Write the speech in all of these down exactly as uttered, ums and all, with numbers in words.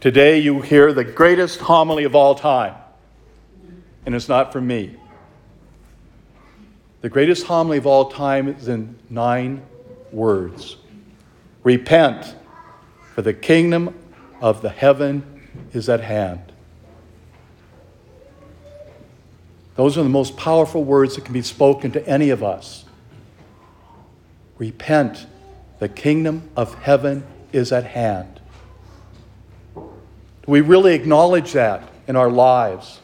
Today you hear the greatest homily of all time. And it's not from me. The greatest homily of all time is in nine words. Repent, for the kingdom of the heaven is at hand. Those are the most powerful words that can be spoken to any of us. Repent, the kingdom of heaven is at hand. Do we really acknowledge that in our lives?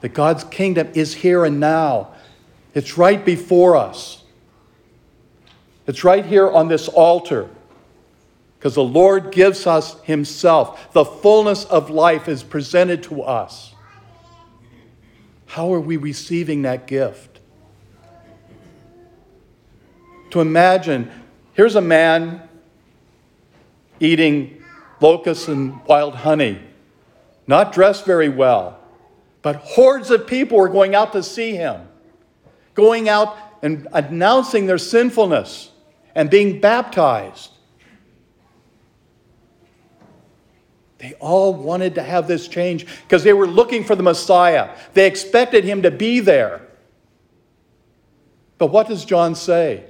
That God's kingdom is here and now. It's right before us. It's right here on this altar. Because the Lord gives us himself. The fullness of life is presented to us. How are we receiving that gift? To imagine, here's a man eating locusts and wild honey, not dressed very well, but hordes of people were going out to see him, going out and announcing their sinfulness and being baptized. They all wanted to have this change because they were looking for the Messiah. They expected him to be there. But what does John say?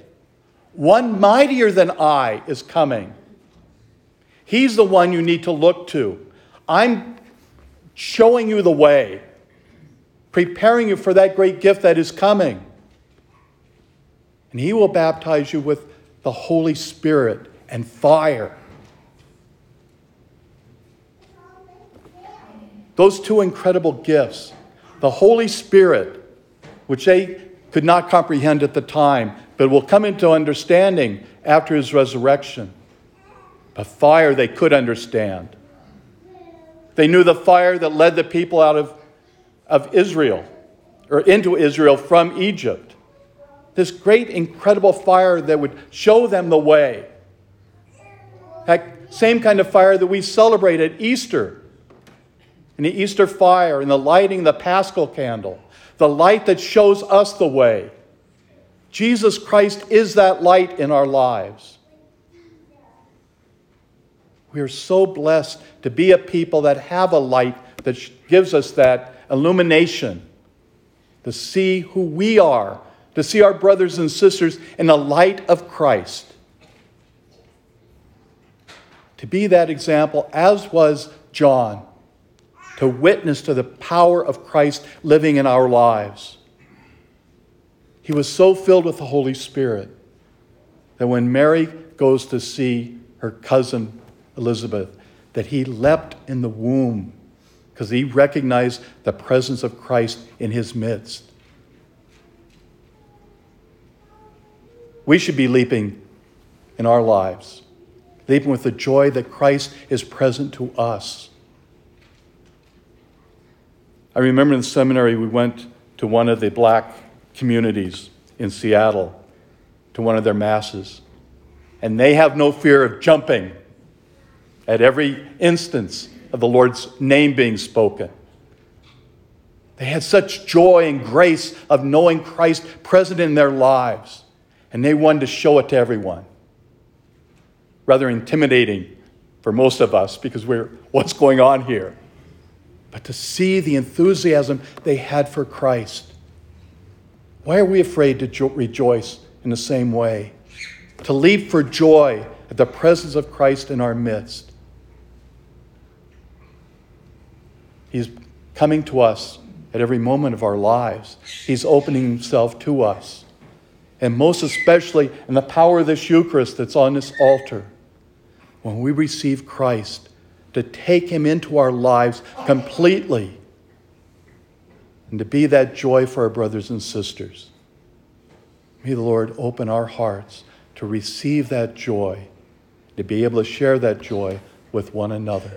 One mightier than I is coming. He's the one you need to look to. I'm showing you the way, preparing you for that great gift that is coming. And he will baptize you with the Holy Spirit and fire. Those two incredible gifts, the Holy Spirit, which they could not comprehend at the time, but will come into understanding after his resurrection. But fire they could understand. They knew the fire that led the people out of, of Israel, or into Israel from Egypt. This great, incredible fire that would show them the way. That same kind of fire that we celebrate at Easter. And the Easter fire, and the lighting of the Paschal candle, the light that shows us the way. Jesus Christ is that light in our lives. We are so blessed to be a people that have a light that gives us that illumination, to see who we are, to see our brothers and sisters in the light of Christ. To be that example, as was John, to witness to the power of Christ living in our lives. He was so filled with the Holy Spirit that when Mary goes to see her cousin Elizabeth, that he leapt in the womb because he recognized the presence of Christ in his midst. We should be leaping in our lives, leaping with the joy that Christ is present to us. I remember in seminary, we went to one of the black communities in Seattle, to one of their masses. And they have no fear of jumping at every instance of the Lord's name being spoken. They had such joy and grace of knowing Christ present in their lives. And they wanted to show it to everyone. Rather intimidating for most of us because we're, what's going on here? But to see the enthusiasm they had for Christ. Why are we afraid to jo- rejoice in the same way? To leap for joy at the presence of Christ in our midst. He's coming to us at every moment of our lives. He's opening himself to us. And most especially in the power of this Eucharist that's on this altar. When we receive Christ, to take him into our lives completely and to be that joy for our brothers and sisters. May the Lord open our hearts to receive that joy, to be able to share that joy with one another.